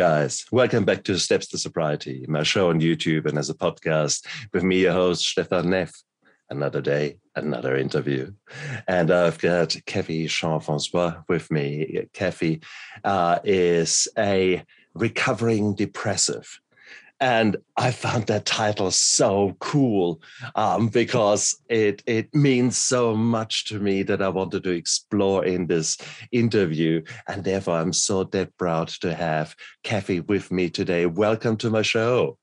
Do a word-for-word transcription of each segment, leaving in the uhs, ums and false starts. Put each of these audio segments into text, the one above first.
guys. Welcome back to Steps to Sobriety, my show on YouTube and as a podcast with me, your host, Stefan Neff. Another day, another interview. And I've got Cathy Jean-Francois with me. Cathy uh, is a recovering depressive. And I found that title so cool um, because it it means so much to me that I wanted to explore in this interview. And therefore, I'm so dead proud to have Cathy with me today. Welcome to my show.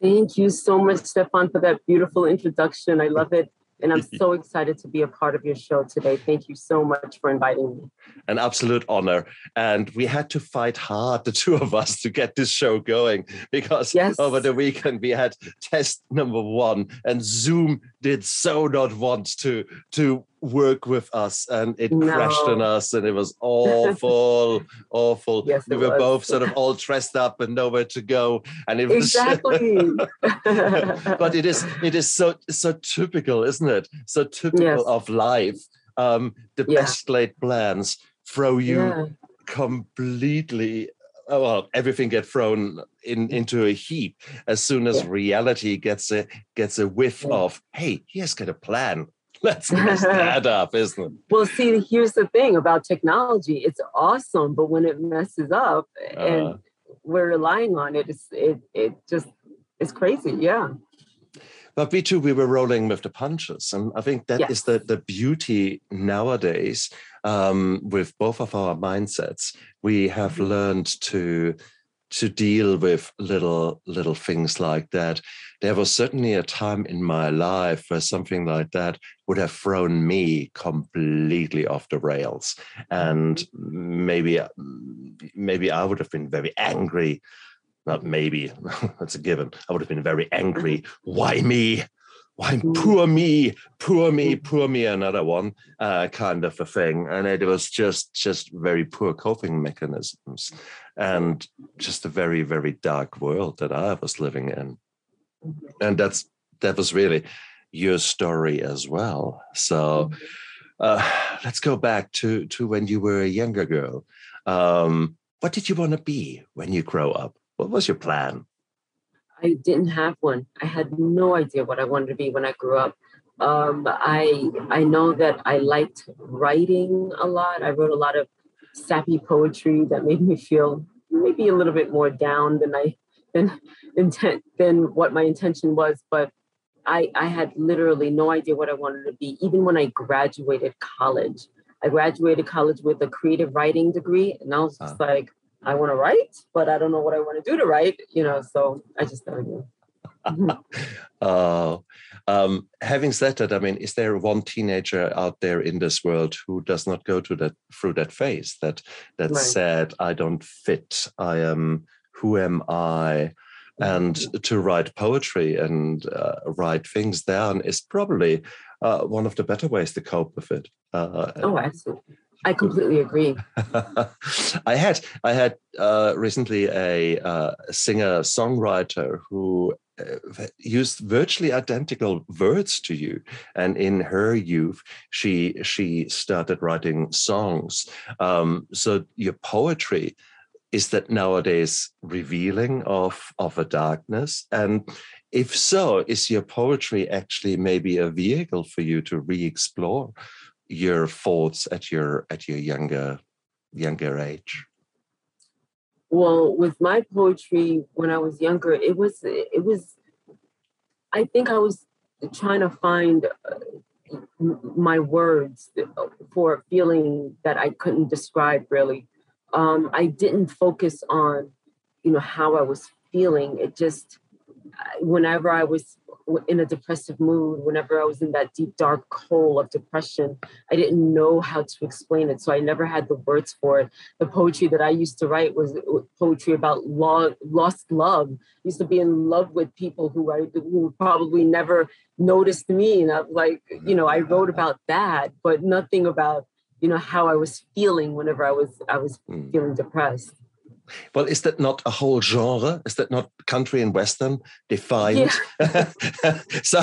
Thank you so much, Stefan, for that beautiful introduction. I love it. And I'm so excited to be a part of your show today. Thank you so much for inviting me. An absolute honor. And we had to fight hard, the two of us, to get this show going because yes. Over the weekend we had test number one and Zoom did so not want to, to work with us and it no. crashed on us and it was awful, awful. Yes, we were was. both sort of all dressed up and nowhere to go. And it was exactly. But it is it is so so typical, isn't it? So typical yes. of life. Um, the yeah. best laid plans throw you yeah. completely. Well, everything gets thrown in, into a heap as soon as yeah. reality gets a gets a whiff yeah. of, hey, here's got a plan. Let's mess that up, isn't it? Well, see, here's the thing about technology. It's awesome, but when it messes up uh, and we're relying on it, it's, it, it just, it's crazy, yeah. But we too, we were rolling with the punches. And I think that yes. is the, the beauty nowadays um, with both of our mindsets. We have mm-hmm. learned to... to deal with little little things like that. There was certainly a time in my life where something like that would have thrown me completely off the rails. And maybe, maybe I would have been very angry. Not maybe, that's a given. I would have been very angry. Why me? Why poor me, poor me, poor me, another one uh, kind of a thing. And it was just just very poor coping mechanisms and just a very, very dark world that I was living in. And that's that was really your story as well. So uh, let's go back to, to when you were a younger girl. Um, what did you want to be when you grow up? What was your plan? I didn't have one. I had no idea what I wanted to be when I grew up. Um, I I know that I liked writing a lot. I wrote a lot of sappy poetry that made me feel maybe a little bit more down than I than intent than what my intention was. But I I had literally no idea what I wanted to be. Even when I graduated college, I graduated college with a creative writing degree, and I was just huh. like, I want to write, but I don't know what I want to do to write, you know, so I just don't know. Oh, um, having said that, I mean, is there one teenager out there in this world who does not go to that through that phase that that right. said, I don't fit, I am, who am I? And to write poetry and uh, write things down is probably uh, one of the better ways to cope with it. Uh, oh, absolutely. I completely agree. I had I had uh, recently a uh, singer-songwriter who uh, used virtually identical words to you, and in her youth, she she started writing songs. Um, so your poetry is that nowadays revealing of of a darkness, and if so, is your poetry actually maybe a vehicle for you to re-explore your thoughts at your at your younger younger age? Well, with my poetry when I was younger, it was it was I think I was trying to find my words for a feeling that I couldn't describe really. Um, I didn't focus on, you know, how I was feeling. It just whenever I was in a depressive mood, whenever I was in that deep, dark hole of depression, I didn't know how to explain it. So I never had the words for it. The poetry that I used to write was poetry about lost love. I used to be in love with people who I who probably never noticed me. And I, like, you know, I wrote about that, but nothing about, you know, how I was feeling whenever I was, I was feeling depressed. Well, is that not a whole genre? Is that not country and Western defined? Yeah. So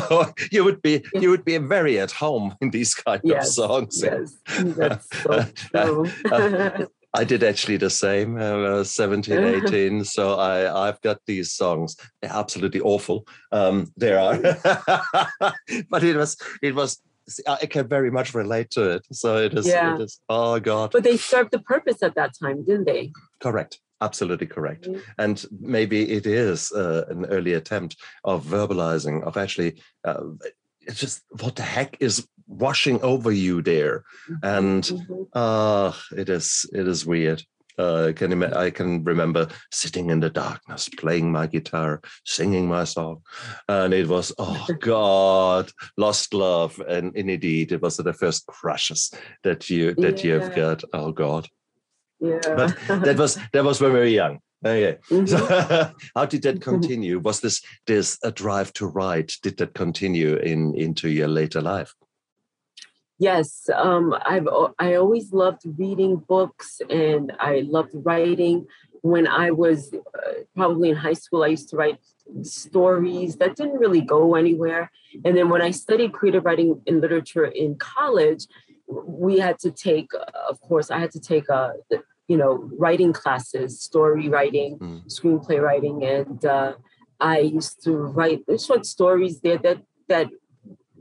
you would be yeah. you would be very at home in these kind yes. of songs. Yes, that's so true. uh, uh, I did actually the same uh, when I was seventeen, eighteen. So I, I've got these songs. They're absolutely awful. Um, there are. But it was, it was, I can very much relate to it. So it is, yeah. it is, oh God. But they served the purpose at that time, didn't they? Correct. Absolutely correct. Mm-hmm. And maybe it is uh, an early attempt of verbalizing, of actually, uh, it's just what the heck is washing over you there. And mm-hmm. uh, it is it is weird. Uh, I, can ima- I can remember sitting in the darkness, playing my guitar, singing my song. And it was, oh God, lost love. And indeed, it was the first crushes that, you, that yeah. you've got. Oh God. Yeah. But that was that was when we were young. Okay. Mm-hmm. So, how did that continue? Was this this a drive to write? Did that continue in into your later life? Yes, um, I've I always loved reading books, and I loved writing. When I was uh, probably in high school, I used to write stories that didn't really go anywhere. And then when I studied creative writing and literature in college, we had to take, of course, I had to take a. you know, writing classes, story writing, mm. screenplay writing. And uh, I used to write short stories there that, that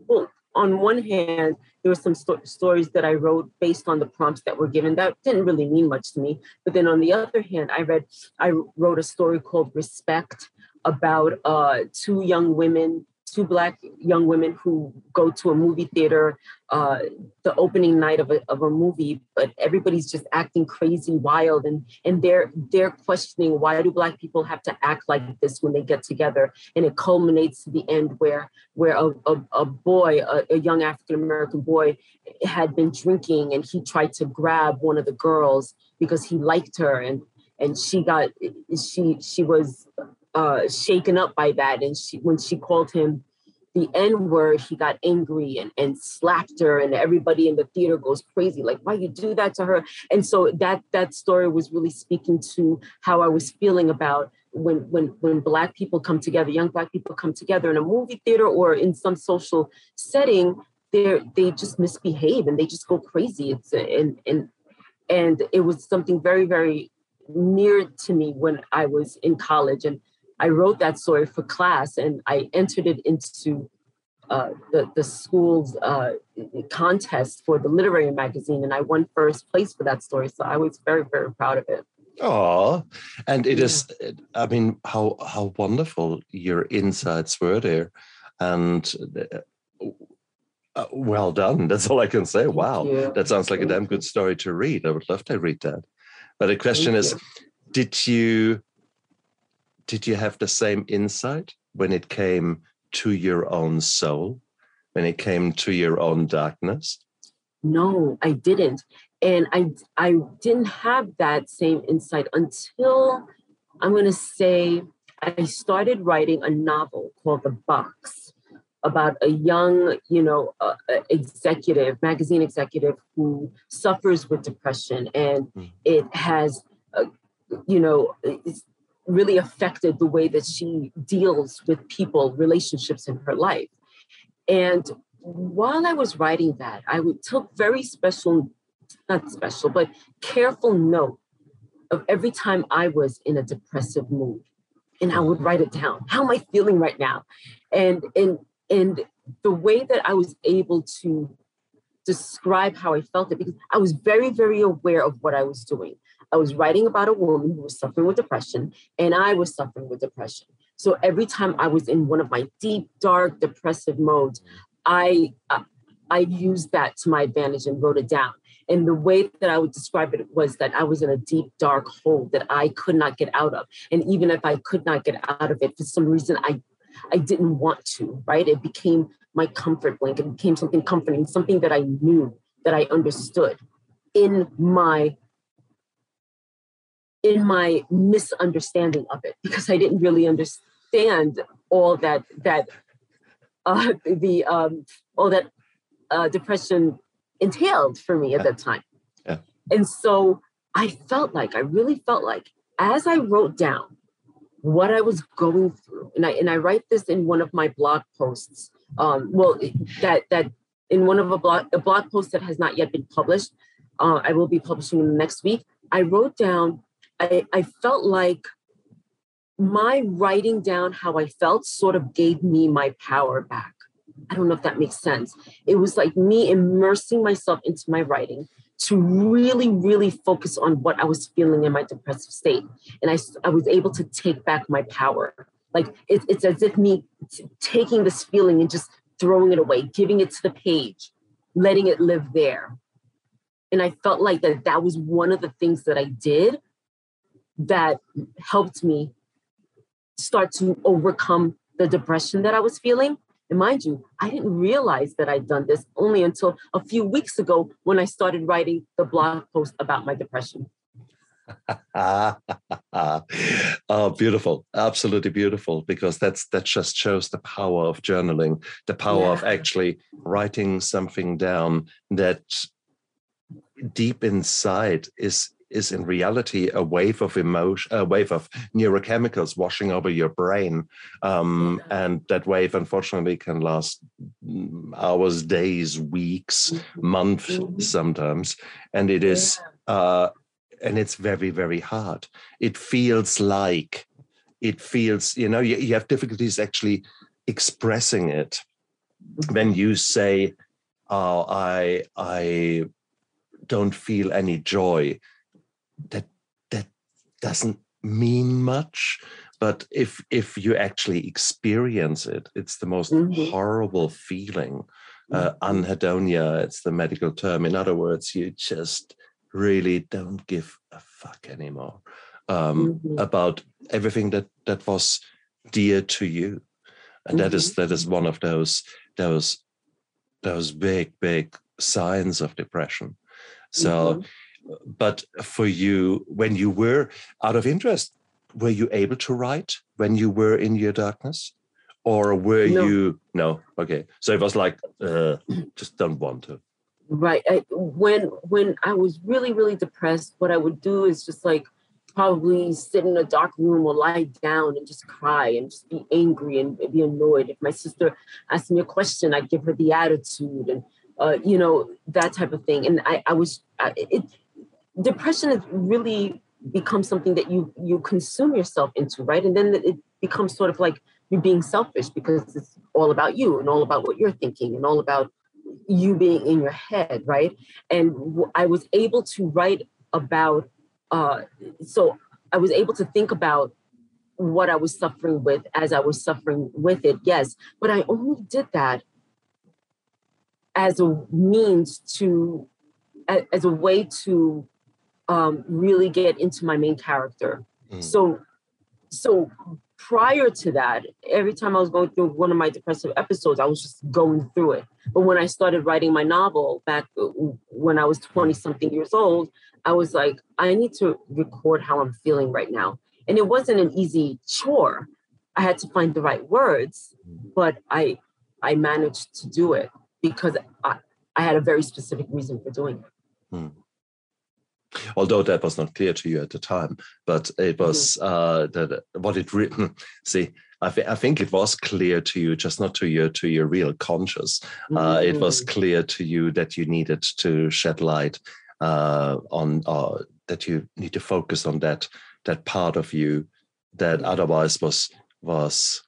well, on one hand, there were some sto- stories that I wrote based on the prompts that were given. That didn't really mean much to me. But then on the other hand, I read, I wrote a story called Respect about uh, two young women, two Black young women who go to a movie theater, uh, the opening night of a, of a movie, but everybody's just acting crazy, wild. And, and they're, they're questioning, why do Black people have to act like this when they get together? And it culminates to the end where, where a, a, a boy, a, a young African-American boy had been drinking, and he tried to grab one of the girls because he liked her. And, and she got, she, she was, Uh, shaken up by that, and she, when she called him the N-word, he got angry and, and slapped her, and everybody in the theater goes crazy, like, why you do that to her? And so that that story was really speaking to how I was feeling about when when when Black people come together, young Black people come together in a movie theater or in some social setting, they they just misbehave and they just go crazy. It's and and and it was something very, very near to me when I was in college, and I wrote that story for class, and I entered it into uh, the, the school's uh, contest for the literary magazine, and I won first place for that story. So I was very, very proud of it. Oh, and it yeah. is, I mean, how how wonderful your insights were there. And uh, well done. That's all I can say. Wow. That sounds like Thank a damn good story to read. I would love to read that. But the question Thank is, you. did you... Did you have the same insight when it came to your own soul, when it came to your own darkness? No, I didn't. And I, I didn't have that same insight until, I'm going to say, I started writing a novel called The Box about a young, you know, uh, executive, magazine executive who suffers with depression. And mm. it has, uh, you know, it's, really affected the way that she deals with people, relationships in her life. And while I was writing that, I would, took very special, not special, but careful note of every time I was in a depressive mood. And I would write it down. How am I feeling right now? And, and, and the way that I was able to describe how I felt it, because I was very, very aware of what I was doing. I was writing about a woman who was suffering with depression, and I was suffering with depression. So every time I was in one of my deep, dark, depressive modes, I uh, I used that to my advantage and wrote it down. And the way that I would describe it was that I was in a deep, dark hole that I could not get out of. And even if I could not get out of it, for some reason, I, I didn't want to, right? It became my comfort blanket. It became something comforting, something that I knew, that I understood in my in my misunderstanding of it, because I didn't really understand all that that uh, the um, all that uh, depression entailed for me at yeah. that time. Yeah. And so I felt like, I really felt like, as I wrote down what I was going through, and I and I write this in one of my blog posts. Um, well, that that in one of a blog a blog post that has not yet been published. Uh, I will be publishing in the next week. I wrote down, I, I felt like my writing down how I felt sort of gave me my power back. I don't know if that makes sense. It was like me immersing myself into my writing to really, really focus on what I was feeling in my depressive state. And I, I was able to take back my power. Like it, it's as if me t- taking this feeling and just throwing it away, giving it to the page, letting it live there. And I felt like that that was one of the things that I did that helped me start to overcome the depression that I was feeling. And mind you, I didn't realize that I'd done this only until a few weeks ago when I started writing the blog post about my depression. Oh, beautiful. Absolutely beautiful. Because that's that just shows the power of journaling, the power yeah. of actually writing something down that deep inside is is in reality a wave of emotion, a wave of neurochemicals washing over your brain. Um, yeah. And that wave, unfortunately, can last hours, days, weeks, mm-hmm. months mm-hmm. sometimes. And it is, yeah. uh, and it's very, very hard. It feels like, it feels, you know, you, you have difficulties actually expressing it. When you say, oh, I, I don't feel any joy, that that doesn't mean much, but if if you actually experience it, it's the most mm-hmm. horrible feeling. Uh, anhedonia, it's the medical term. In other words, you just really don't give a fuck anymore um, mm-hmm. about everything that, that was dear to you, and mm-hmm. that is that is one of those those those big big signs of depression. So. Mm-hmm. But for you, when you were out of interest, were you able to write when you were in your darkness? Or were no. you, no, okay. So it was like, uh, just don't want to. Right. I, when when I was really, really depressed, what I would do is just like probably sit in a dark room or lie down and just cry and just be angry and be annoyed. If my sister asked me a question, I'd give her the attitude and, uh, you know, that type of thing. And I, I was, I, it. Depression has really become something that you you consume yourself into, right? And then it becomes sort of like you're being selfish because it's all about you and all about what you're thinking and all about you being in your head, right? And I was able to write about, uh, so I was able to think about what I was suffering with as I was suffering with it, yes. But I only did that as a means to, as a way to Um, really get into my main character. Mm. So, so prior to that, every time I was going through one of my depressive episodes, I was just going through it. But when I started writing my novel back when I was twenty something years old, I was like, I need to record how I'm feeling right now. And it wasn't an easy chore. I had to find the right words, but I, I managed to do it because I, I had a very specific reason for doing it. Mm. Although that was not clear to you at the time, but it was mm-hmm. uh, that what it written. See, I, th- I think it was clear to you, just not to your to your real conscious. Mm-hmm. Uh, it was clear to you that you needed to shed light uh, on uh, that you need to focus on that that part of you that otherwise was was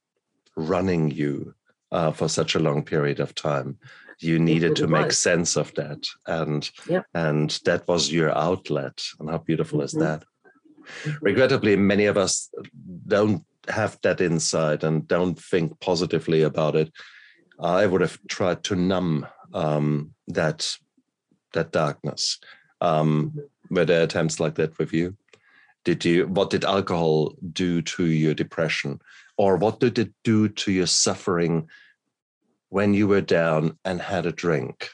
running you uh, for such a long period of time. You needed to make sense of that. And, yep. and that was your outlet. And how beautiful is mm-hmm. that? Mm-hmm. Regrettably, many of us don't have that insight and don't think positively about it. I would have tried to numb um, that, that darkness. Um, mm-hmm. Were there attempts like that with you? Did you? What did alcohol do to your depression? Or what did it do to your suffering when you were down and had a drink?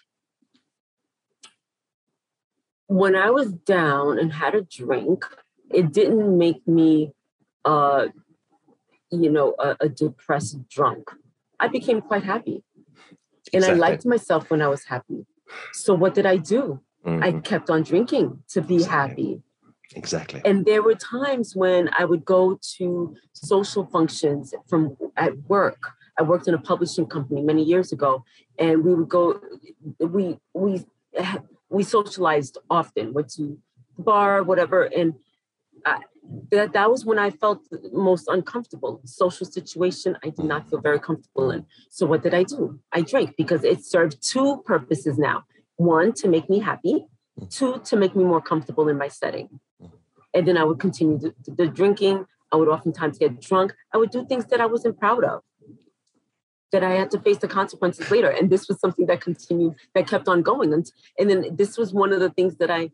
When I was down and had a drink, it didn't make me, uh, you know, a, a depressed drunk. I became quite happy. And exactly. I liked myself when I was happy. So what did I do? Mm-hmm. I kept on drinking to be exactly. happy. Exactly. And there were times when I would go to social functions from at work. I worked in a publishing company many years ago, and we would go, we we we socialized often, went to bar, whatever. And I, that, that was when I felt most uncomfortable. Social situation, I did not feel very comfortable in. So what did I do? I drank because it served two purposes now. One, to make me happy. Two, to make me more comfortable in my setting. And then I would continue the, the drinking. I would oftentimes get drunk. I would do things that I wasn't proud of, that I had to face the consequences later. And this was something that continued, that kept on going. And, and then this was one of the things that I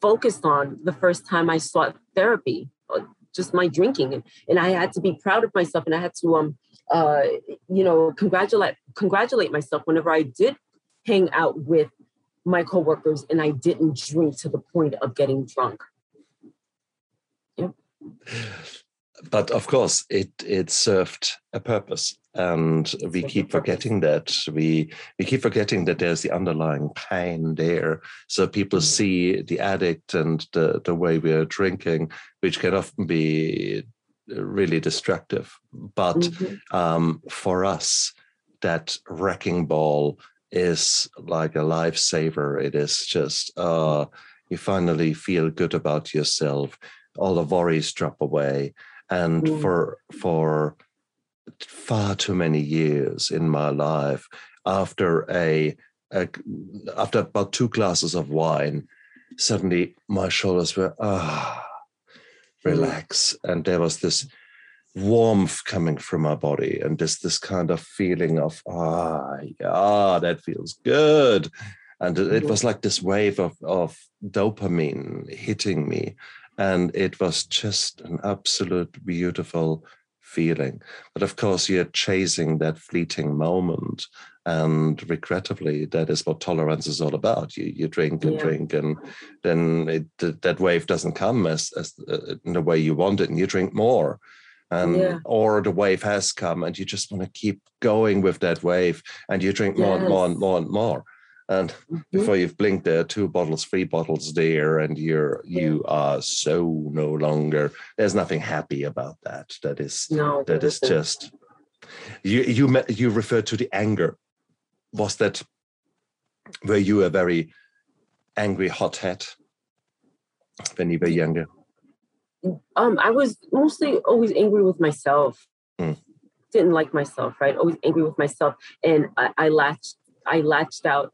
focused on the first time I sought therapy, just my drinking. And, and I had to be proud of myself. And I had to, um, uh, you know, congratulate, congratulate myself whenever I did hang out with my coworkers and I didn't drink to the point of getting drunk. Yeah. But of course, it it served a purpose, and we keep forgetting that. We we keep forgetting that there's the underlying pain there. So people see the addict and the, the way we are drinking, which can often be really destructive. But mm-hmm. um, for us, that wrecking ball is like a lifesaver. It is just, uh, you finally feel good about yourself. All the worries drop away. And mm. for for far too many years in my life, after a, a after about two glasses of wine, suddenly my shoulders were ah relax, mm. and there was this warmth coming from my body, and this this kind of feeling of ah yeah that feels good, and it, it was like this wave of of dopamine hitting me. And it was just an absolute beautiful feeling. But of course, you're chasing that fleeting moment. And regrettably, that is what tolerance is all about. You you drink and yeah. drink, and then it, that wave doesn't come as, as uh, in the way you want it, and you drink more. And yeah. Or the wave has come, and you just want to keep going with that wave, and you drink yes. more and more and more and more. And mm-hmm. before you've blinked, there are two bottles, three bottles there, and you're yeah. you are so no longer. There's nothing happy about that. That is no, that is isn't. Just. You you you referred to the anger. Was that? Were you a very angry hothead when you were younger? Um, I was mostly always angry with myself. Mm. Didn't like myself, right? Always angry with myself, and I, I latched. I latched out,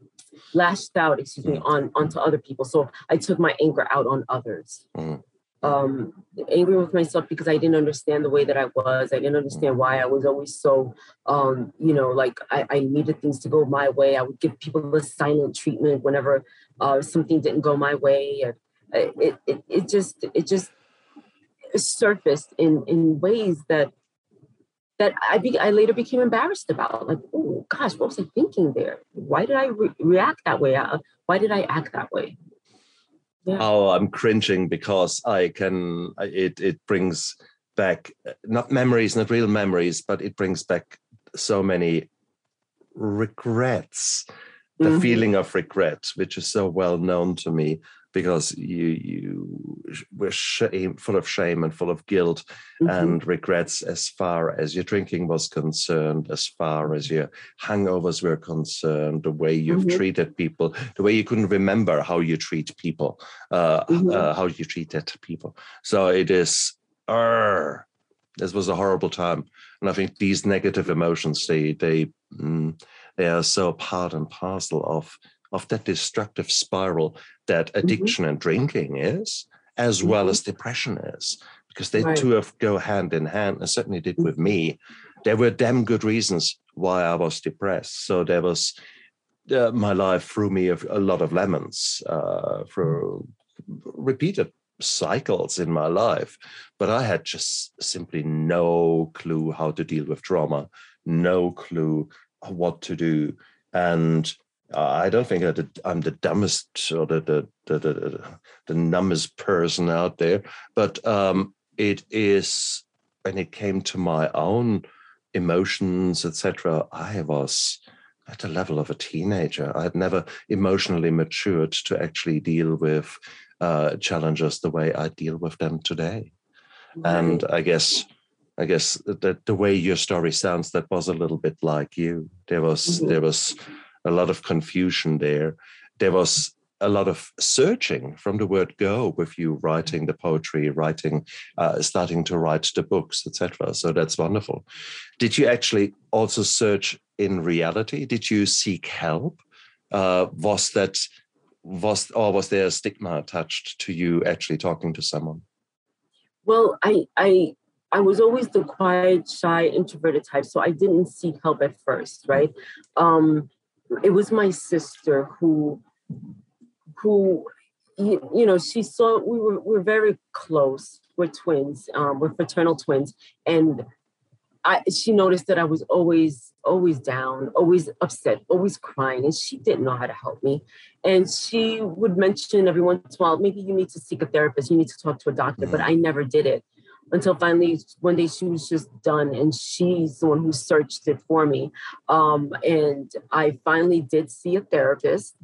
lashed out, excuse me, on onto other people. So I took my anger out on others. Mm. Um, angry with myself because I didn't understand the way that I was. I didn't understand why I was always so, um, you know, like I, I needed things to go my way. I would give people a silent treatment whenever uh, something didn't go my way. Or, it, it it just it just surfaced in in ways that. That I be, I later became embarrassed about. Like, oh gosh, what was I thinking there? Why did I re- react that way? I, why did I act that way? Yeah. Oh, I'm cringing because I can. It it brings back not memories, not real memories, but it brings back so many regrets. The mm-hmm. feeling of regret, which is so well known to me, because you you were shame, full of shame and full of guilt mm-hmm. and regrets as far as your drinking was concerned, as far as your hangovers were concerned, the way you've mm-hmm. treated people, the way you couldn't remember how you treat people, uh, mm-hmm. uh, how you treated people. So it is, uh, this was a horrible time. And I think these negative emotions, they they mm, they are so part and parcel of of that destructive spiral that addiction mm-hmm. and drinking is, as mm-hmm. well as depression is, because they right. two have, go hand in hand, and certainly did mm-hmm. with me. There were damn good reasons why I was depressed. So there was, uh, my life threw me a, a lot of lemons uh, for repeated cycles in my life, but I had just simply no clue how to deal with trauma, no clue what to do. And I don't think I'm the dumbest or the the the, the, the numbest person out there, but um, it is when it came to my own emotions, et cetera. I was at the level of a teenager. I had never emotionally matured to actually deal with uh, challenges the way I deal with them today. Right. And I guess. I guess that the way your story sounds, that was a little bit like you. There was mm-hmm. there was a lot of confusion there. There was a lot of searching from the word go, with you writing the poetry, writing, uh, starting to write the books, et cetera. So that's wonderful. Did you actually also search in reality? Did you seek help? Uh, was that was or was there a stigma attached to you actually talking to someone? Well, I I I was always the quiet, shy, introverted type, so I didn't seek help at first, right? Um, it was my sister who. who, you, you know, she saw, we were, we were very close. We're twins, um, we're fraternal twins. And I, she noticed that I was always, always down, always upset, always crying. And she didn't know how to help me. And she would mention every once in a while, maybe you need to seek a therapist, you need to talk to a doctor, but I never did it until finally one day she was just done. And she's the one who searched it for me. Um, and I finally did see a therapist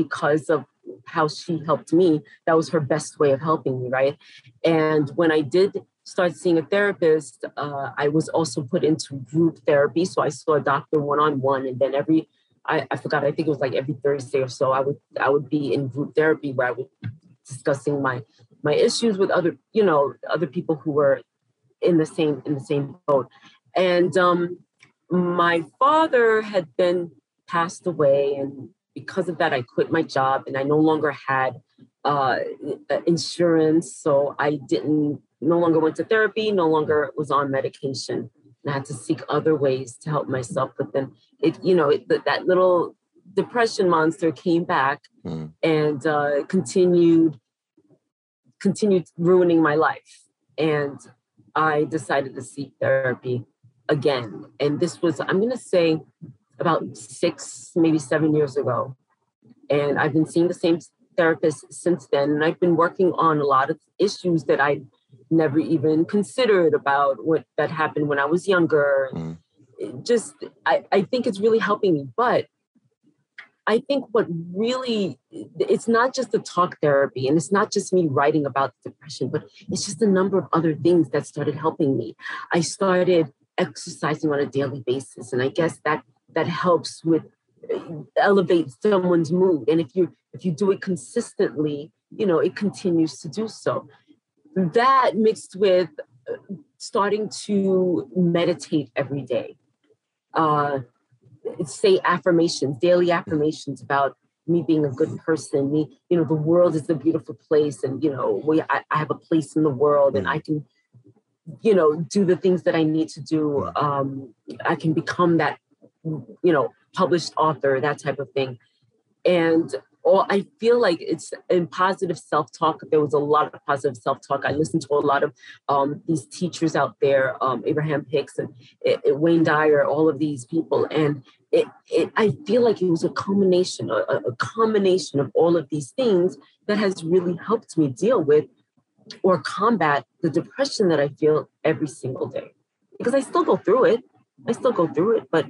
because of how she helped me. That was her best way of helping me, right? And when I did start seeing a therapist, uh, I was also put into group therapy. So I saw a doctor one-on-one, and then every, I, I forgot, I think it was like every Thursday or so, I would I would be in group therapy where I would be discussing my my issues with other, you know, other people who were in the same in the same boat. And um, my father had then passed away, and because of that, I quit my job, and I no longer had uh, insurance. So I didn't, no longer went to therapy, no longer was on medication. And I had to seek other ways to help myself. But then, it, you know, it, that little depression monster came back mm. and uh, continued, continued ruining my life. And I decided to seek therapy again. And this was, I'm going to say, about six, maybe seven years ago. And I've been seeing the same therapist since then. And I've been working on a lot of issues that I never even considered about what that happened when I was younger. Mm. Just, I, I think it's really helping me. But I think what really, it's not just the talk therapy, and it's not just me writing about depression, but it's just a number of other things that started helping me. I started exercising on a daily basis. And I guess that that helps with elevate someone's mood. And if you if you do it consistently, you know, it continues to do so. That mixed with starting to meditate every day, uh, say affirmations, daily affirmations about me being a good person, me, you know, the world is a beautiful place, and, you know, we, I, I have a place in the world, and I can, you know, do the things that I need to do. Um, I can become that, you know, published author, that type of thing. And all, I feel like it's in positive self-talk. There was a lot of positive self-talk. I listened to a lot of um, these teachers out there, um, Abraham Hicks and it, it, Wayne Dyer, all of these people. And it, it, I feel like it was a combination, a, a combination of all of these things that has really helped me deal with or combat the depression that I feel every single day. Because I still go through it. I still go through it, but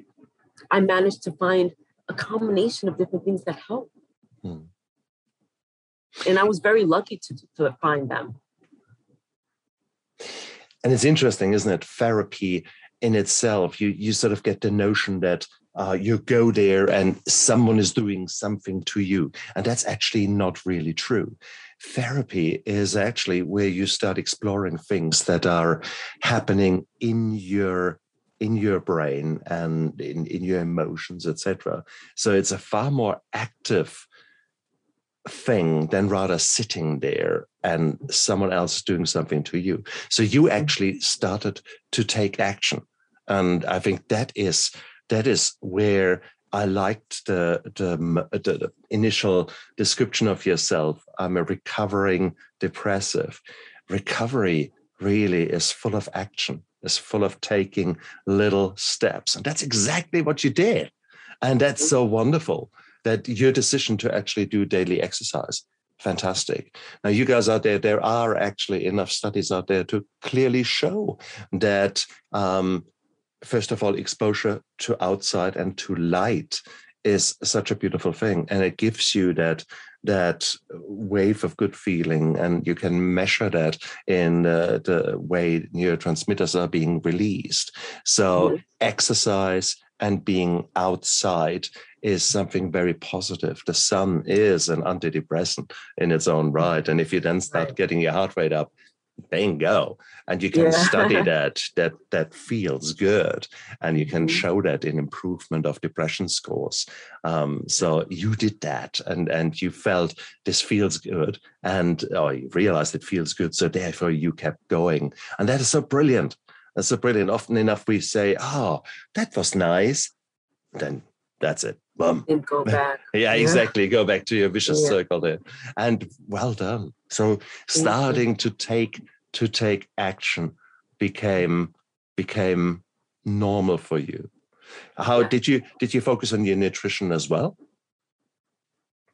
I managed to find a combination of different things that help. Hmm. And I was very lucky to, to find them. And it's interesting, isn't it? Therapy in itself, you, you sort of get the notion that uh, you go there and someone is doing something to you. And that's actually not really true. Therapy is actually where you start exploring things that are happening in your in your brain and in, in your emotions, et cetera. So it's a far more active thing than rather sitting there and someone else doing something to you. So you actually started to take action. And I think that is that is where I liked the, the, the initial description of yourself. I'm a recovering depressive. Recovery really is full of action. Is full of taking little steps. And that's exactly what you did. And that's so wonderful that your decision to actually do daily exercise. Fantastic. Now, you guys out there, there are actually enough studies out there to clearly show that, um, first of all, exposure to outside and to light is such a beautiful thing. And it gives you that that wave of good feeling, and you can measure that in uh, the way neurotransmitters are being released. So mm-hmm. exercise and being outside is something very positive. The sun is an antidepressant in its own right. And if you then start right. getting your heart rate up, bingo. And you can yeah. study that, that, that feels good. And you can mm-hmm. show that in improvement of depression scores. Um, so you did that and, and you felt this feels good and oh, you realized it feels good. So therefore you kept going. And that is so brilliant. That's so brilliant. Often enough, we say, oh, that was nice. Then that's it. Boom. And go back. yeah, yeah, exactly. Go back to your vicious yeah. circle there. And well done. So starting to take to take action became became normal for you. How yeah. did you did you focus on your nutrition as well?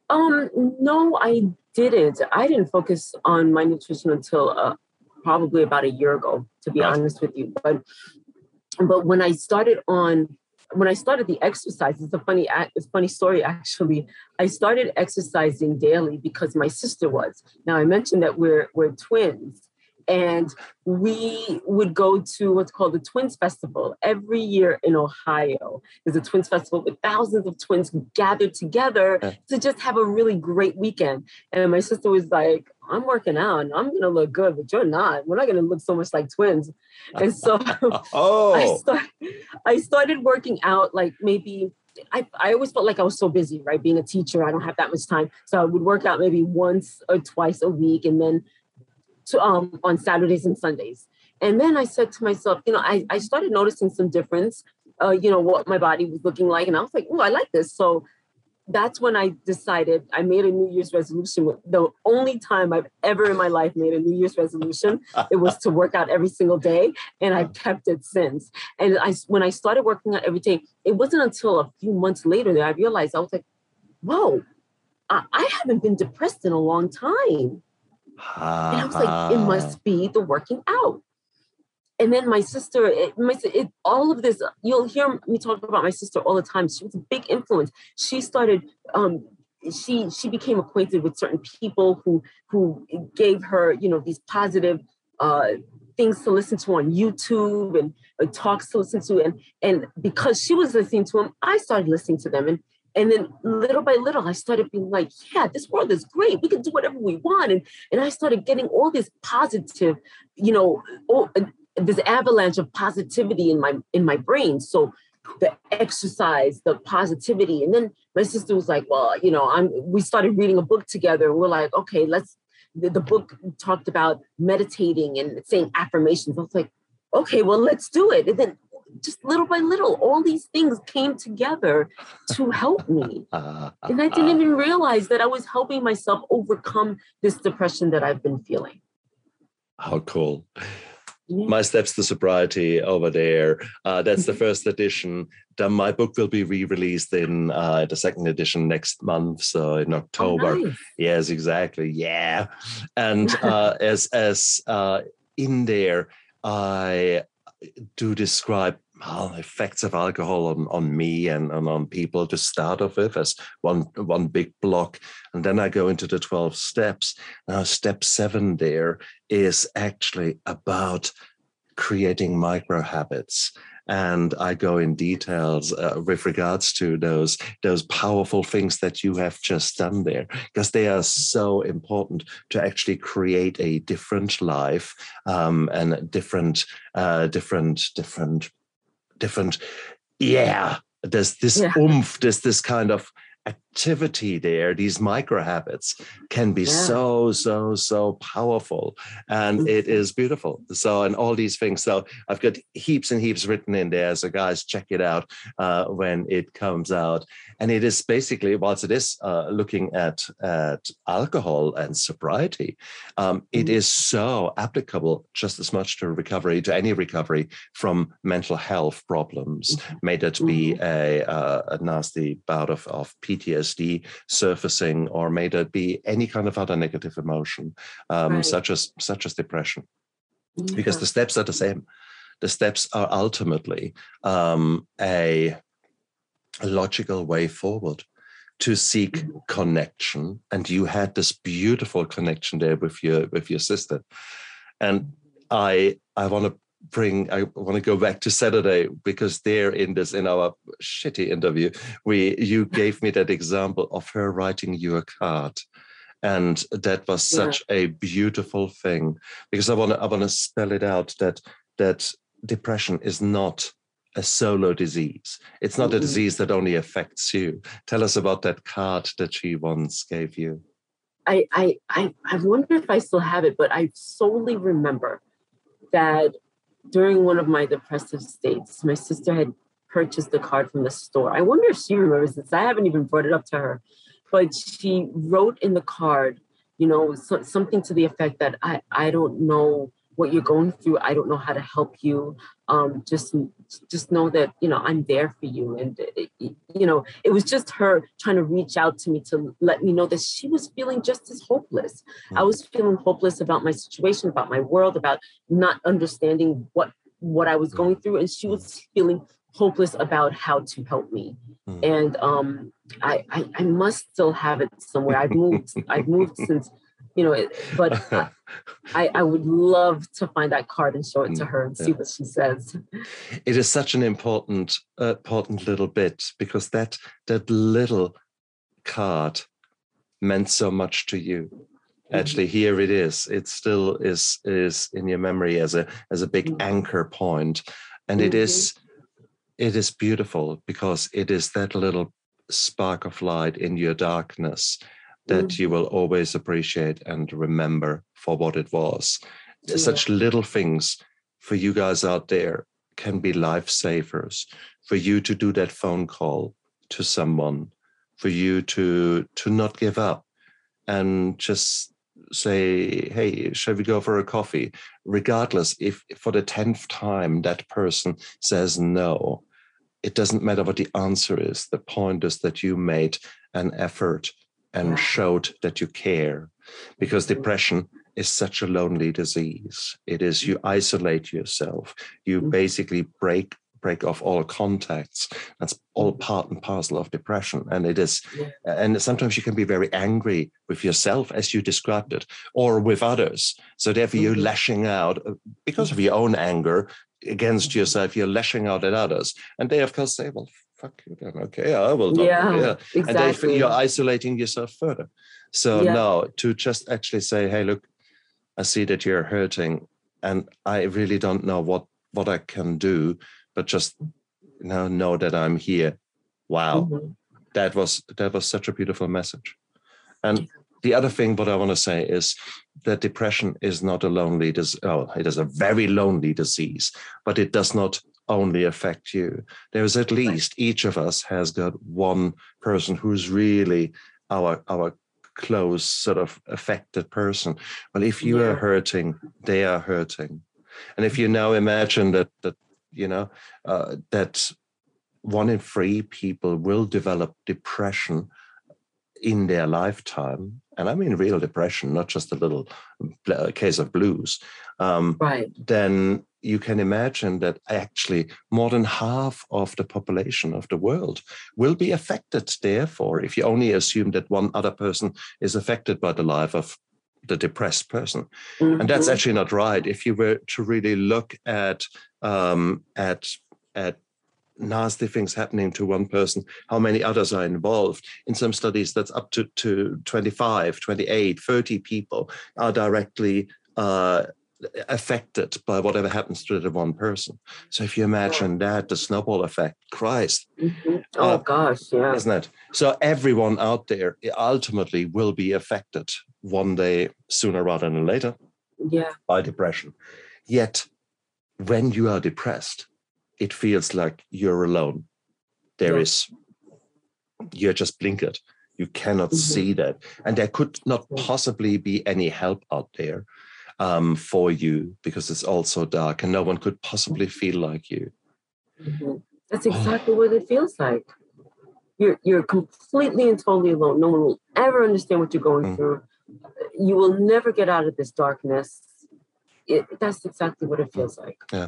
Um, no, I didn't. I didn't focus on my nutrition until uh, probably about a year ago, to be right. honest with you. But but when I started on. When I started the exercise, it's a funny, it's a funny story, actually. I started exercising daily because my sister was. Now, I mentioned that we're we're twins, and we would go to what's called the Twins Festival every year in Ohio. There's a Twins Festival with thousands of twins gathered together yeah. to just have a really great weekend. And my sister was like, I'm working out and I'm going to look good, but you're not. We're not going to look so much like twins. And so oh. I, start, I started working out like maybe, I, I always felt like I was so busy, right? Being a teacher, I don't have that much time. So I would work out maybe once or twice a week and then to, um, on Saturdays and Sundays. And then I said to myself, you know, I, I started noticing some difference, uh, you know, what my body was looking like. And I was like, oh, I like this. So that's when I decided I made a New Year's resolution. The only time I've ever in my life made a New Year's resolution, it was to work out every single day. And I've kept it since. And I, when I started working out every day, it wasn't until a few months later that I realized I was like, whoa, I, I haven't been depressed in a long time. And I was like, it must be the working out. And then my sister, it, my, it, all of this, you'll hear me talk about my sister all the time. She was a big influence. She started, um, she she became acquainted with certain people who who gave her, you know, these positive uh, things to listen to on YouTube and uh, talks to listen to. And and because she was listening to them, I started listening to them. And and then little by little, I started being like, yeah, this world is great. We can do whatever we want. And and I started getting all this positive, you know, all, this avalanche of positivity in my in my brain. So the exercise, the positivity. And then my sister was like, well, you know, I'm we started reading a book together. And we're like, okay, let's the, the book talked about meditating and saying affirmations. I was like, okay, well, let's do it. And then just little by little, all these things came together to help me. And I didn't even realize that I was helping myself overcome this depression that I've been feeling. How cool. My Steps to Sobriety over there. Uh, that's the first edition. The, my book will be re-released in uh, the second edition next month, so in October. Oh, nice. Yes, exactly. Yeah. And uh, as as uh, in there, I do describe well, effects of alcohol on, on me and, and on people to start off with as one one big block. And then I go into the twelve steps. Now, step seven there is actually about creating micro habits. And I go in details uh, with regards to those, those powerful things that you have just done there, because they are so important to actually create a different life um, and different, uh, different, different, different. Yeah, there's this yeah. oomph, there's this kind of activity there. These micro habits can be yeah. so, so, so powerful. And it is beautiful. So, and all these things. So I've got heaps and heaps written in there. So guys, check it out uh, when it comes out. And it is basically, whilst it is uh, looking at, at alcohol and sobriety, um, mm-hmm. it is so applicable just as much to recovery, to any recovery from mental health problems. Mm-hmm. May that be a, a, a nasty bout of, of P T S D surfacing, or may there be any kind of other negative emotion, um, right. such as such as depression, yeah. because the steps are the same. The steps are ultimately um, a, a logical way forward to seek mm-hmm. connection. And you had this beautiful connection there with your with your sister, and I I want to bring, I want to go back to Saturday, because there in this, in our shitty interview, we, you gave me that example of her writing you a card. And that was such yeah. a beautiful thing, because I want to, I want to spell it out that, that depression is not a solo disease. It's not mm-hmm. a disease that only affects you. Tell us about that card that she once gave you. I, I, I, I wonder if I still have it, but I solely remember that during one of my depressive states, my sister had purchased the card from the store. I wonder if she remembers this. I haven't even brought it up to her, but she wrote in the card, you know, so, something to the effect that I, I don't know what you're going through. I don't know how to help you. Um, just, just know that, you know, I'm there for you. And, you know, it was just her trying to reach out to me to let me know that she was feeling just as hopeless. Mm-hmm. I was feeling hopeless about my situation, about my world, about not understanding what, what I was going through. And she was feeling hopeless about how to help me. Mm-hmm. And um, I, I, I must still have it somewhere. I've moved, I've moved since, you know, but I, I would love to find that card and show it to her and see yeah. what she says. It is such an important, uh, important little bit, because that that little card meant so much to you. Mm-hmm. Actually, here it is. It still is is in your memory as a as a big mm-hmm. anchor point, and mm-hmm. it is it is beautiful, because it is that little spark of light in your darkness that mm. you will always appreciate and remember for what it was. Yeah. Such little things for you guys out there can be lifesavers. For you to do that phone call to someone, for you to to not give up and just say, hey, shall we go for a coffee? Regardless, if for the tenth time that person says no, it doesn't matter what the answer is. The point is that you made an effort and showed that you care, because depression is such a lonely disease. It is, you isolate yourself. You mm-hmm. basically break break off all contacts. That's all part and parcel of depression. And it is, yeah. and sometimes you can be very angry with yourself, as you described it, or with others. So therefore mm-hmm. you're lashing out because of your own anger against mm-hmm. yourself. You're lashing out at others. And they, of course, say, well, fuck you then. Okay, I will. Yeah, yeah. Exactly. And they, you're isolating yourself further. So yeah. now to just actually say, hey, look, I see that you're hurting and I really don't know what, what I can do, but just you know, know that I'm here. Wow. Mm-hmm. That was, that was such a beautiful message. And the other thing what I want to say is that depression is not a lonely disease. Oh, it is a very lonely disease, but it does not only affect you. There is at least each of us has got one person who's really our our close sort of affected person. Well, if you yeah. are hurting, they are hurting. And if you now imagine that that you know uh, that one in three people will develop depression in their lifetime, and I mean real depression, not just a little case of blues, um, right. then you can imagine that actually more than half of the population of the world will be affected. Therefore, if you only assume that one other person is affected by the life of the depressed person, mm-hmm. and that's actually not right. If you were to really look at um, at at nasty things happening to one person, how many others are involved. In some studies, that's up to, to twenty-five, twenty-eight, thirty people are directly uh, affected by whatever happens to the one person. So if you imagine yeah. that, the snowball effect, Christ. Mm-hmm. Oh, uh, gosh, yeah. Isn't it? So everyone out there ultimately will be affected one day, sooner rather than later, yeah. by depression. Yet, when you are depressed, it feels like you're alone. There yeah. is, you're just blinkered. You cannot mm-hmm. see that. And there could not possibly be any help out there um, for you, because it's all so dark and no one could possibly feel like you. Mm-hmm. That's exactly oh. what it feels like. You're, you're completely and totally alone. No one will ever understand what you're going mm-hmm. through. You will never get out of this darkness. It, that's exactly what it feels like. Yeah.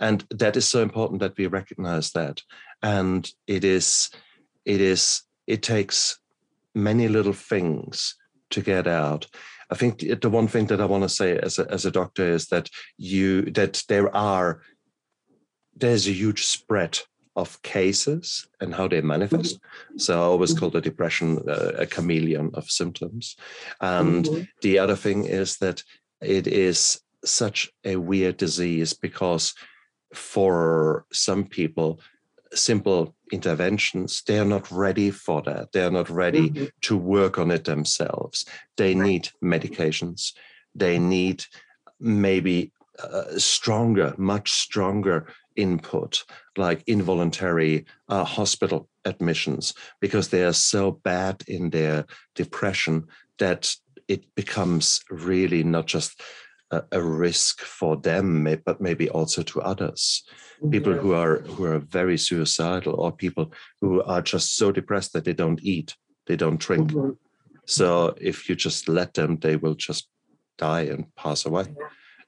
And that is so important that we recognize that. And it is, it is, it takes many little things to get out. I think the one thing that I want to say as a, as a doctor is that you that there are there's a huge spread of cases and how they manifest. Mm-hmm. So I always call the depression uh, a chameleon of symptoms. And mm-hmm. the other thing is that it is such a weird disease, because for some people, simple interventions, they are not ready for that. They are not ready mm-hmm. to work on it themselves. They right. need medications. They need maybe uh, stronger, much stronger input, like involuntary uh, hospital admissions, because they are so bad in their depression that it becomes really not just a, a risk for them, but maybe also to others. People who are who are very suicidal, or people who are just so depressed that they don't eat, they don't drink. Mm-hmm. So if you just let them, they will just die and pass away.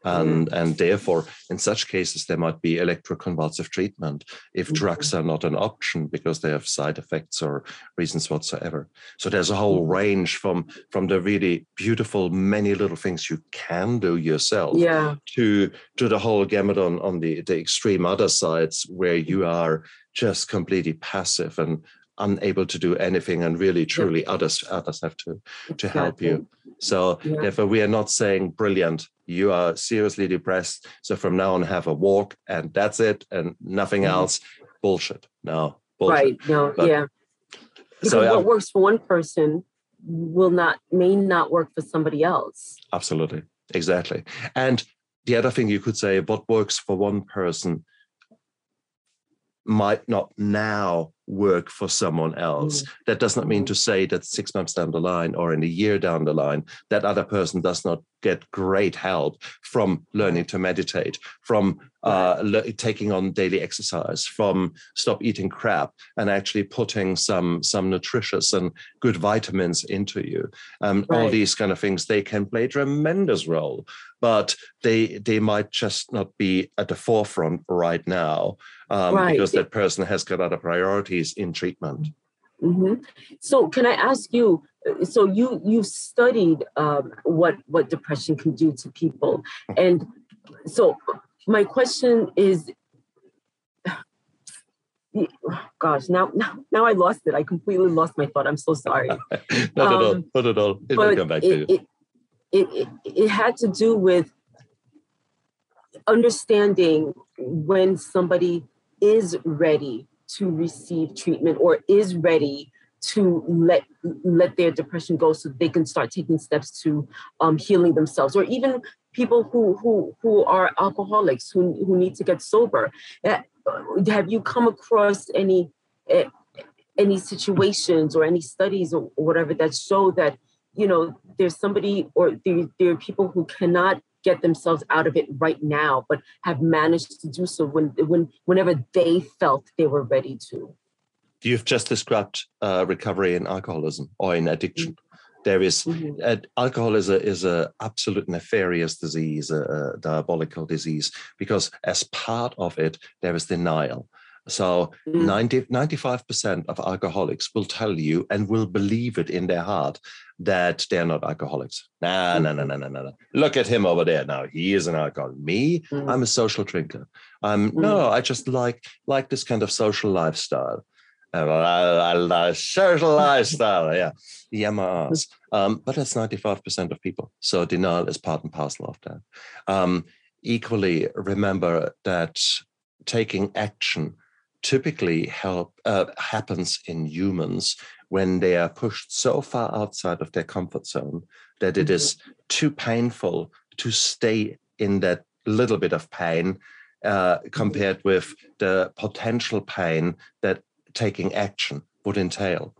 And, and therefore, in such cases, there might be electroconvulsive treatment if mm-hmm. drugs are not an option because they have side effects or reasons whatsoever. So there's a whole range from, from the really beautiful, many little things you can do yourself yeah. to, to the whole gamut on, on the, the extreme other sides where you are just completely passive and unable to do anything, and really truly yeah. others others have to to exactly. help you. So yeah. therefore we are not saying, brilliant, you are seriously depressed, so from now on have a walk and that's it and nothing mm-hmm. else. Bullshit. No bullshit. Right. No. But, yeah. Because so what um, works for one person will not may not work for somebody else. Absolutely. Exactly. And the other thing you could say, what works for one person might not now work for someone else. Mm. That does not mean to say that six months down the line or in a year down the line, that other person does not get great help from learning to meditate, from uh, le- taking on daily exercise, from stop eating crap and actually putting some, some nutritious and good vitamins into you. Um, right. All these kind of things, they can play a tremendous role, but they, they might just not be at the forefront right now um, right. because that person has got other priorities in treatment. Mm-hmm. So can I ask you, so you, you've studied um, what, what depression can do to people. And so my question is, gosh, now, now, now I lost it. I completely lost my thought. I'm so sorry. Not um, at all. Not at all. It will come back it, to you. It, it, it had to do with understanding when somebody is ready to receive treatment or is ready to let let their depression go, so they can start taking steps to um, healing themselves, or even people who who who are alcoholics who who need to get sober. Uh, have you come across any uh, any situations or any studies or whatever that show that, you know, there's somebody or there, there are people who cannot get themselves out of it right now, but have managed to do so when when whenever they felt they were ready to? You've just described uh, recovery in alcoholism or in addiction. Mm-hmm. There is mm-hmm. uh, alcohol is a is a absolute nefarious disease, a, a diabolical disease, because as part of it there is denial. So mm-hmm. ninety, ninety-five percent of alcoholics will tell you and will believe it in their heart that they're not alcoholics. Nah, no, no, no, no, no, no. Look at him over there now. He is an alcoholic. Me, mm-hmm. I'm a social drinker. I'm mm-hmm. no, I just like like this kind of social lifestyle. Social lifestyle, yeah, yamas. Um, but that's ninety-five percent of people. So denial is part and parcel of that. Um, equally, remember that taking action typically help uh, happens in humans when they are pushed so far outside of their comfort zone that it is too painful to stay in that little bit of pain uh, compared with the potential pain that taking action would entail.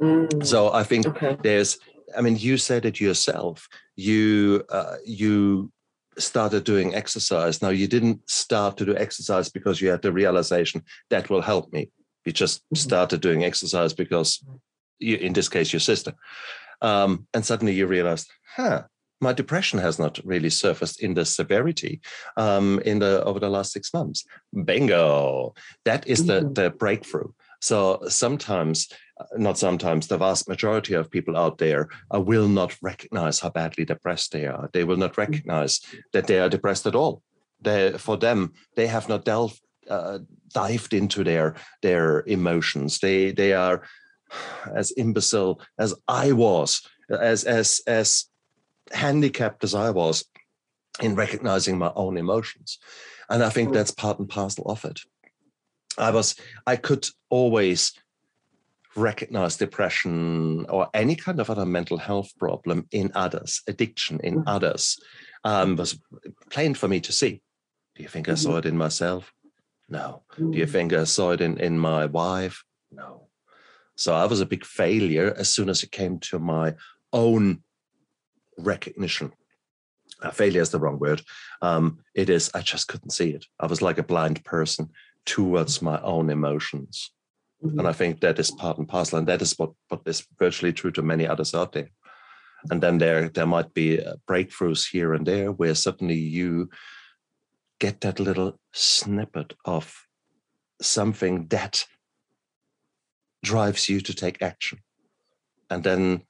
Mm. So I think okay. there's, I mean, you said it yourself, you uh, you started doing exercise. Now, you didn't start to do exercise because you had the realization that will help me. You just started doing exercise because, you, in this case, your sister. Um, and suddenly you realized, huh, my depression has not really surfaced in the severity um, in the over the last six months. Bingo. That is the, the breakthrough. So sometimes, not sometimes, the vast majority of people out there will not recognize how badly depressed they are. They will not recognize that they are depressed at all. They, for them, they have not delved, uh, dived into their their emotions. They they are as imbecile as I was, as as as handicapped as I was in recognizing my own emotions. And I think that's part and parcel of it. I was, I could always recognize depression or any kind of other mental health problem in others, addiction in mm-hmm. others, um, was plain for me to see. Do you think I mm-hmm. saw it in myself? No. Mm-hmm. Do you think I saw it in, in my wife? No. So I was a big failure as soon as it came to my own recognition. Uh, failure is the wrong word. Um, it is, I just couldn't see it. I was like a blind person towards my own emotions. Mm-hmm. And I think that is part and parcel. And that is what, what is virtually true to many others out there. And then there, there might be breakthroughs here and there where suddenly you get that little snippet of something that drives you to take action. And then,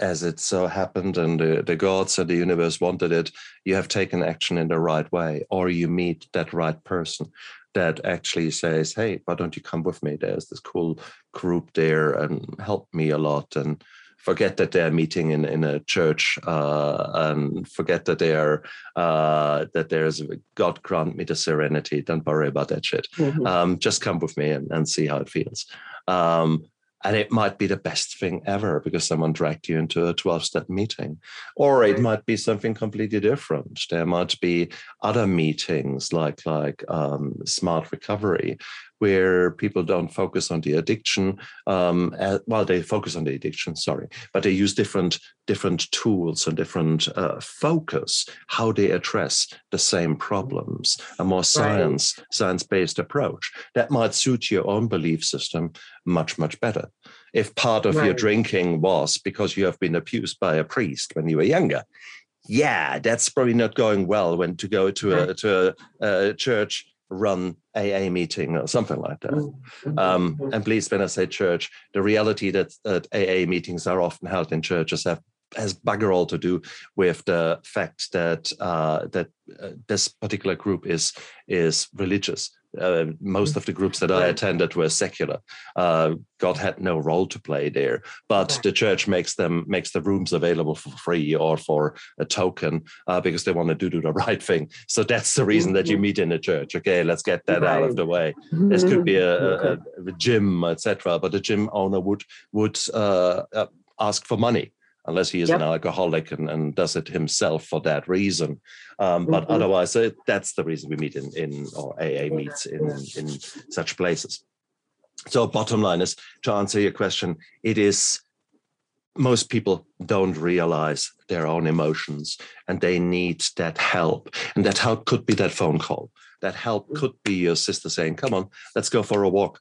as it so happened, and the, the gods and the universe wanted it, you have taken action in the right way, or you meet that right person that actually says, hey, why don't you come with me? There's this cool group there and help me a lot, and forget that they're meeting in, in a church, uh, and forget that they are, uh, that there's God grant me the serenity. Don't worry about that shit. Mm-hmm. Um, just come with me and, and see how it feels. Um, And it might be the best thing ever because someone dragged you into a twelve-step meeting. Or it might be something completely different. There might be other meetings like, like um, Smart Recovery, where people don't focus on the addiction. Um, as, well, they focus on the addiction, sorry. But they use different, different tools and different uh, focus, how they address the same problems, a more science, right. science-based approach. That might suit your own belief system much, much better. If part of right. your drinking was because you have been abused by a priest when you were younger, yeah, that's probably not going well when to go to right. a, to a, a church run A A meeting or something like that. Um, and please, when I say church, the reality that, that A A meetings are often held in churches have, has bugger all to do with the fact that uh, that uh, this particular group is is religious. Uh, most of the groups that I attended were secular. Uh, God had no role to play there, but the church makes them makes the rooms available for free or for a token uh, because they want to do, do the right thing. So that's the reason that you meet in a church. Okay, let's get that right. out of the way. This could be a, okay. a, a gym, et cetera. But the gym owner would would uh, uh, ask for money unless he is yep. an alcoholic and, and does it himself for that reason. Um, but mm-hmm. otherwise, uh, that's the reason we meet in, in or A A meets in, in such places. So bottom line is, to answer your question, it is most people don't realize their own emotions and they need that help. And that help could be that phone call. That help could be your sister saying, come on, let's go for a walk.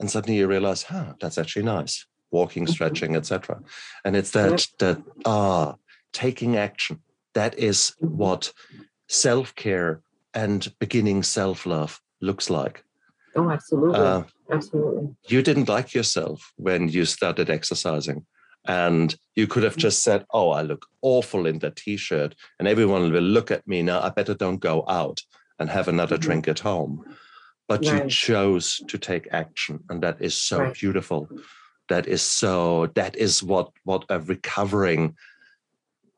And suddenly you realize, huh, that's actually nice. Walking, stretching, et cetera. And it's that that ah, taking action. That is what self-care and beginning self-love looks like. Oh, absolutely. Uh, absolutely. You didn't like yourself when you started exercising. And you could have just said, oh, I look awful in that t-shirt and everyone will look at me now. I better don't go out and have another mm-hmm. drink at home. But right. you chose to take action. And that is so right. beautiful. That is so, that is what, what a recovering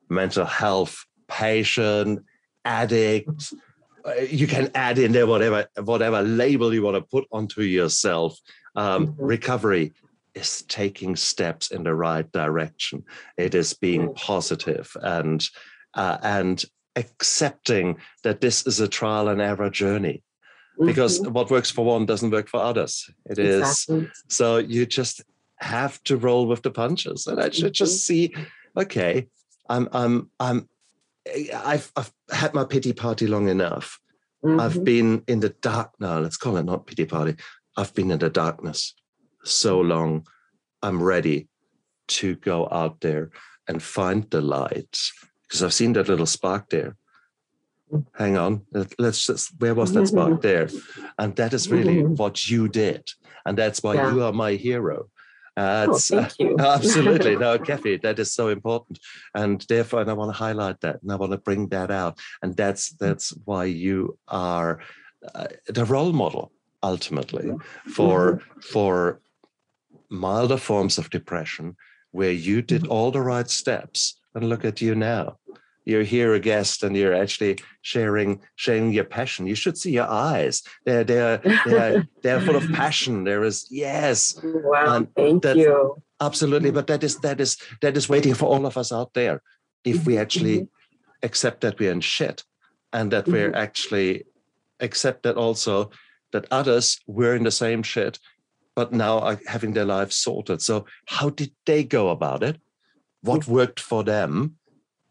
mental health patient, addict, you can add in there whatever, whatever label you want to put onto yourself. Um, mm-hmm. Recovery is taking steps in the right direction. It is being positive and, uh, and accepting that this is a trial and error journey. Because mm-hmm. what works for one doesn't work for others. It exactly. is, so you just have to roll with the punches, and I should just see, okay, I'm, I'm, I'm, I've, I've had my pity party long enough. Mm-hmm. I've been in the dark now. Let's call it not pity party. I've been in the darkness so long. I'm ready to go out there and find the light because I've seen that little spark there. Hang on, let's just, where was that spark there? And that is really what you did. And that's why yeah. you are my hero. Uh, oh, thank you. Uh, absolutely. No, Cathy, that is so important. And therefore, and I want to highlight that, and I want to bring that out. And that's that's why you are uh, the role model, ultimately, for, mm-hmm. for milder forms of depression, where you did all the right steps. And look at you now. You're here a guest, and you're actually sharing sharing your passion. You should see your eyes. They're they're they're, they're full of passion. There is yes. Wow, and thank that, you. Absolutely, but that is that is that is waiting for all of us out there. If we actually mm-hmm. accept that we're in shit, and that mm-hmm. we're actually accept that also that others were in the same shit, but now are having their lives sorted. So how did they go about it? What mm-hmm. worked for them?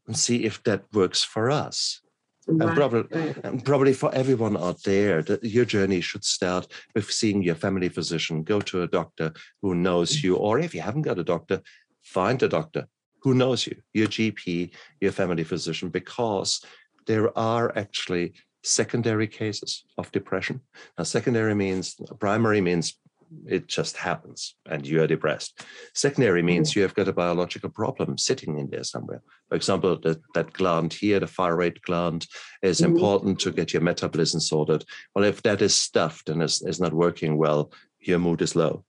And see if that works for us. Right. And, probably, and probably for everyone out there, that your journey should start with seeing your family physician. Go to a doctor who knows you. Or if you haven't got a doctor, find a doctor who knows you, your G P, your family physician, because there are actually secondary cases of depression. Now, secondary means, primary means it just happens and you are depressed. Secondary means you have got a biological problem sitting in there somewhere. For example, that, that gland here, the thyroid gland, is mm-hmm. important to get your metabolism sorted. Well, if that is stuffed and is, is not working well, your mood is low.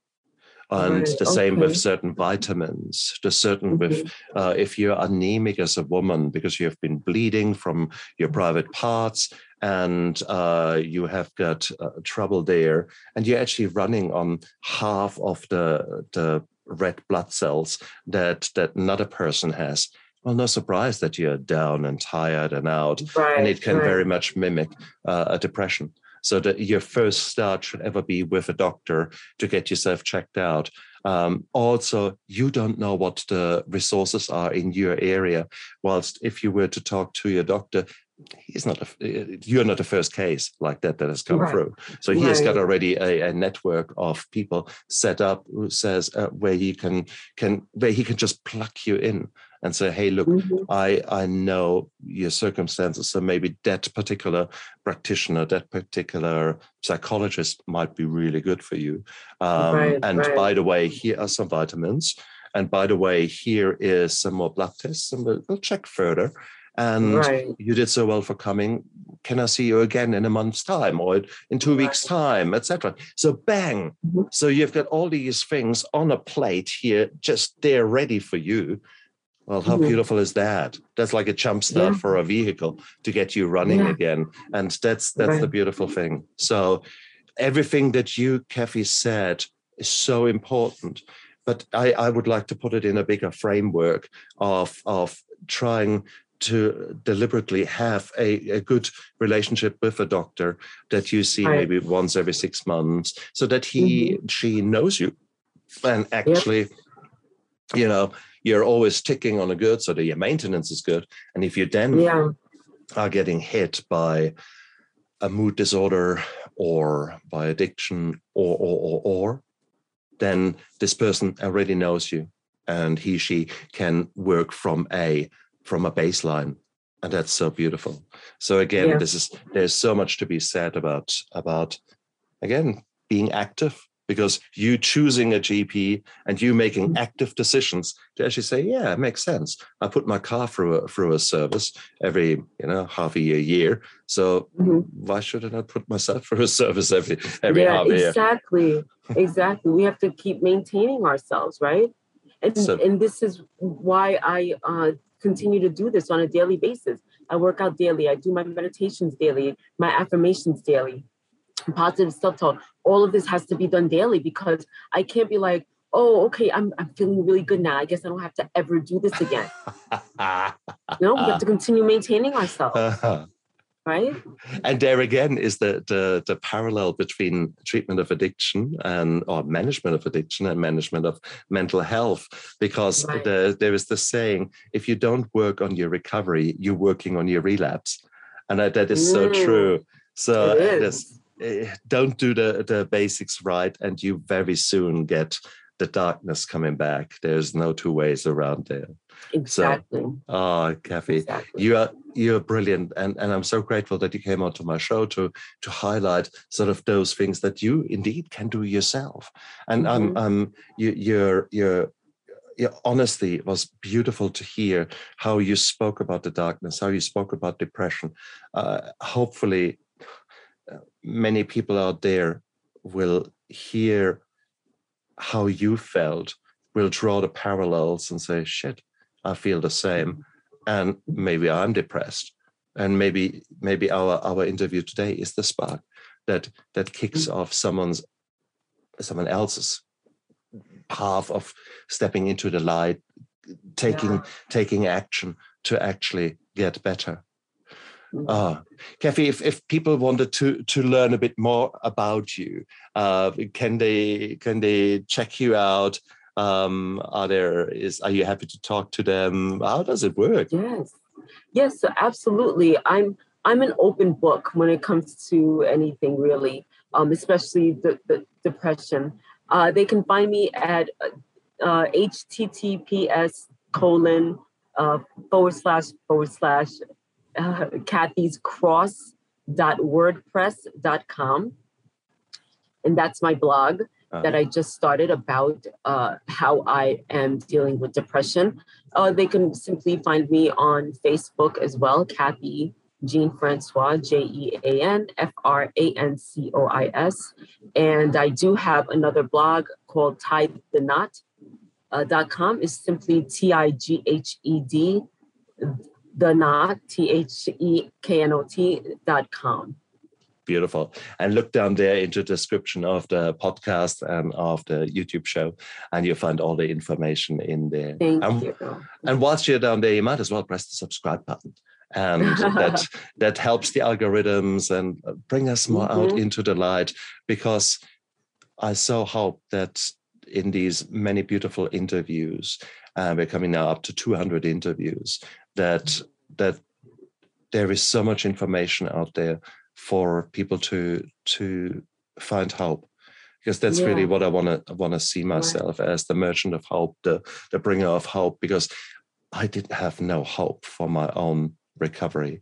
And right. the same okay. with certain vitamins, the certain okay. with uh, if you're anemic as a woman because you have been bleeding from your private parts and uh, you have got uh, trouble there, and you're actually running on half of the the red blood cells that, that another person has. Well, no surprise that you're down and tired and out, right, and it can right. very much mimic uh, a depression. So that your first start should ever be with a doctor to get yourself checked out. Um, also, you don't know what the resources are in your area. Whilst if you were to talk to your doctor, he's not. A, you're not the first case like that that has come right. through. So he right. has got already a, a network of people set up who says uh, where he can can where he can just pluck you in and say, hey, look, mm-hmm. I, I know your circumstances, so maybe that particular practitioner, that particular psychologist might be really good for you. Um, right, and right. by the way, here are some vitamins. And by the way, here is some more blood tests, and we'll, we'll check further. And right. you did so well for coming. Can I see you again in a month's time or in two right. weeks' time, et cetera? So bang. Mm-hmm. So you've got all these things on a plate here, just there ready for you. Well, how beautiful is that? That's like a jump start yeah. for a vehicle to get you running yeah. again. And that's that's right. the beautiful thing. So everything that you, Cathy, said is so important. But I, I would like to put it in a bigger framework of, of trying to deliberately have a, a good relationship with a doctor that you see right. maybe once every six months so that he, mm-hmm. she knows you and actually, yep. you know, you're always ticking on a good, so that your maintenance is good. And if you then yeah. are getting hit by a mood disorder or by addiction or, or, or, or, then this person already knows you and he, she can work from a, from a baseline. And that's so beautiful. So again, yeah. this is, there's so much to be said about, about, again, being active. Because you choosing a G P and you making active decisions to actually say, yeah, it makes sense. I put my car through a, through a service every, you know, half a year, year. So mm-hmm. why should I not put myself through a service every, every yeah, half a year? Exactly. Exactly. We have to keep maintaining ourselves, right? And, so, and this is why I uh, continue to do this on a daily basis. I work out daily. I do my meditations daily, my affirmations daily. Positive self-talk. All of this has to be done daily because I can't be like, oh, okay, I'm I'm feeling really good now. I guess I don't have to ever do this again. No, we have to continue maintaining ourselves, uh-huh. right? And there again is the, the the parallel between treatment of addiction and or management of addiction and management of mental health, because right. the, there is the saying: if you don't work on your recovery, you're working on your relapse, and that, that is so mm. true. So it is. Don't do the, the basics right, and you very soon get the darkness coming back. There's no two ways around there. Exactly. So, oh, Cathy, exactly. you are you are brilliant, and and I'm so grateful that you came onto my show to to highlight sort of those things that you indeed can do yourself. And mm-hmm. um um you, you're you're. Yeah, honestly, it was beautiful to hear how you spoke about the darkness, how you spoke about depression. Uh, hopefully, uh, many people out there will hear how you felt, will draw the parallels and say, shit, I feel the same. And maybe I'm depressed. And maybe maybe our, our interview today is the spark that, that kicks mm-hmm. off someone's someone else's path of stepping into the light, taking yeah. taking action to actually get better. Mm-hmm. Uh, Cathy, if, if people wanted to to learn a bit more about you, uh, can they can they check you out? Um, are there is are you happy to talk to them? How does it work? Yes, yes, absolutely. I'm I'm an open book when it comes to anything really, um, especially the, the depression. Uh, they can find me at uh, https colon uh, forward slash forward slash uh, cathys cross dot wordpress dot com. And that's my blog uh-huh. that I just started about uh, how I am dealing with depression. Uh, they can simply find me on Facebook as well, Cathy Jean-Francois, J E A N F R A N C O I S. And I do have another blog called tied the knot dot com. It's simply T I G H E D, the knot, T H E K N O T dot com. Beautiful. And look down there into the description of the podcast and of the YouTube show, and you'll find all the information in there. Thank and, you. And whilst you're down there, you might as well press the subscribe button. And that that helps the algorithms and bring us more mm-hmm. out into the light, because I so hope that in these many beautiful interviews, uh, we're coming now up to two hundred interviews, that that there is so much information out there for people to to find hope. Because that's yeah. really what I want to want to see myself right. as the merchant of hope, the, the bringer of hope, because I didn't have no hope for my own recovery.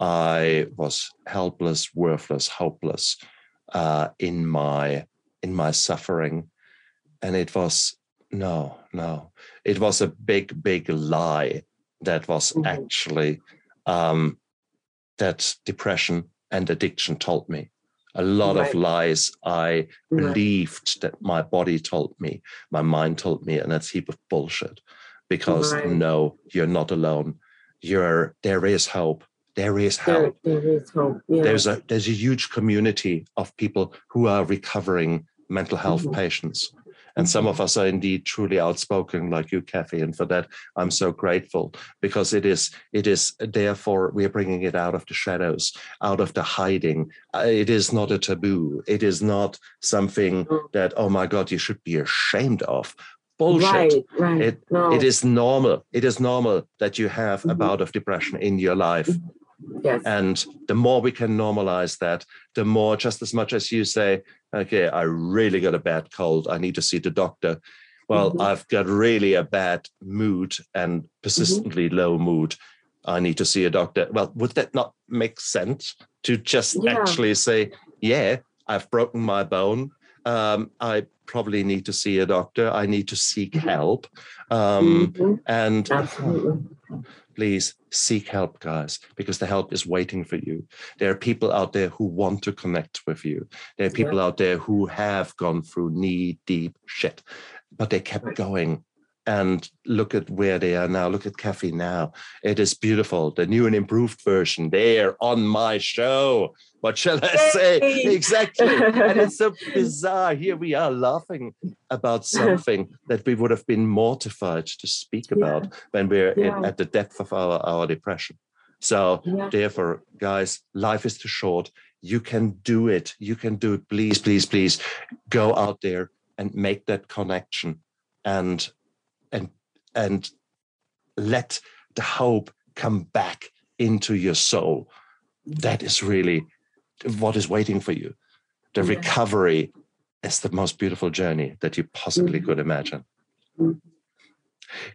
I was helpless, worthless, hopeless uh, in my in my suffering, and it was no, no. It was a big, big lie that was mm-hmm. actually um, that depression and addiction told me. A lot right. of lies I yeah. believed that my body told me, my mind told me, and that's a heap of bullshit. Because right. no, you're not alone. You're, there is hope. There is hope. There, there is hope. Yeah. There's a there's a huge community of people who are recovering mental health mm-hmm. patients, and mm-hmm. some of us are indeed truly outspoken, like you, Cathy. And for that, I'm so grateful, because it is it is therefore we are bringing it out of the shadows, out of the hiding. It is not a taboo. It is not something mm-hmm. that, oh my God, you should be ashamed of. Bullshit. Right, right. It, no. it is normal. It is normal that you have mm-hmm. a bout of depression in your life. Yes. And the more we can normalize that, the more, just as much as you say, okay, I really got a bad cold, I need to see the doctor. Well, mm-hmm. I've got really a bad mood and persistently mm-hmm. low mood, I need to see a doctor. Well, would that not make sense to just yeah. actually say, yeah, I've broken my bone. Um, I probably need to see a doctor. I need to seek help. Um, mm-hmm. And oh, please seek help, guys, because the help is waiting for you. There are people out there who want to connect with you. There are people yeah. out there who have gone through knee-deep shit, but they kept right. going. And look at where they are now. Look at Cathy now. It is beautiful. The new and improved version. They're on my show. What shall I say? Hey. Exactly. And it's so bizarre. Here we are laughing about something that we would have been mortified to speak yeah. about when we're yeah. in, at the depth of our, our depression. So yeah. therefore, guys, life is too short. You can do it. You can do it. Please, please, please go out there and make that connection. And And and let the hope come back into your soul. That is really what is waiting for you. The yeah. recovery is the most beautiful journey that you possibly mm-hmm. could imagine. Mm-hmm.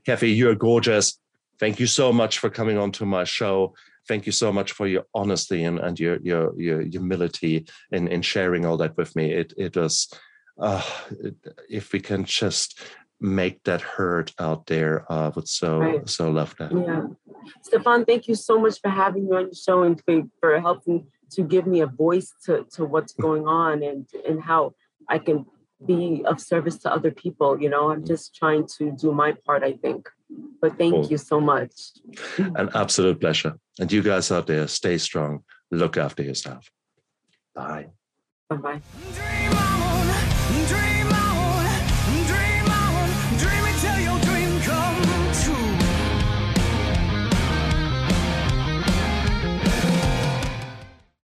Cathy, you're gorgeous. Thank you so much for coming on to my show. Thank you so much for your honesty and, and your, your your humility in, in sharing all that with me. It it is, uh, it, if we can just make that heard out there, I uh, would so, right. so love that. Yeah. Stefan, thank you so much for having me on your show and for helping to give me a voice to, to what's going on and, and how I can be of service to other people. You know, I'm just trying to do my part, I think. But thank cool. you so much. An absolute pleasure. And you guys out there, stay strong. Look after yourself. Bye. Bye-bye.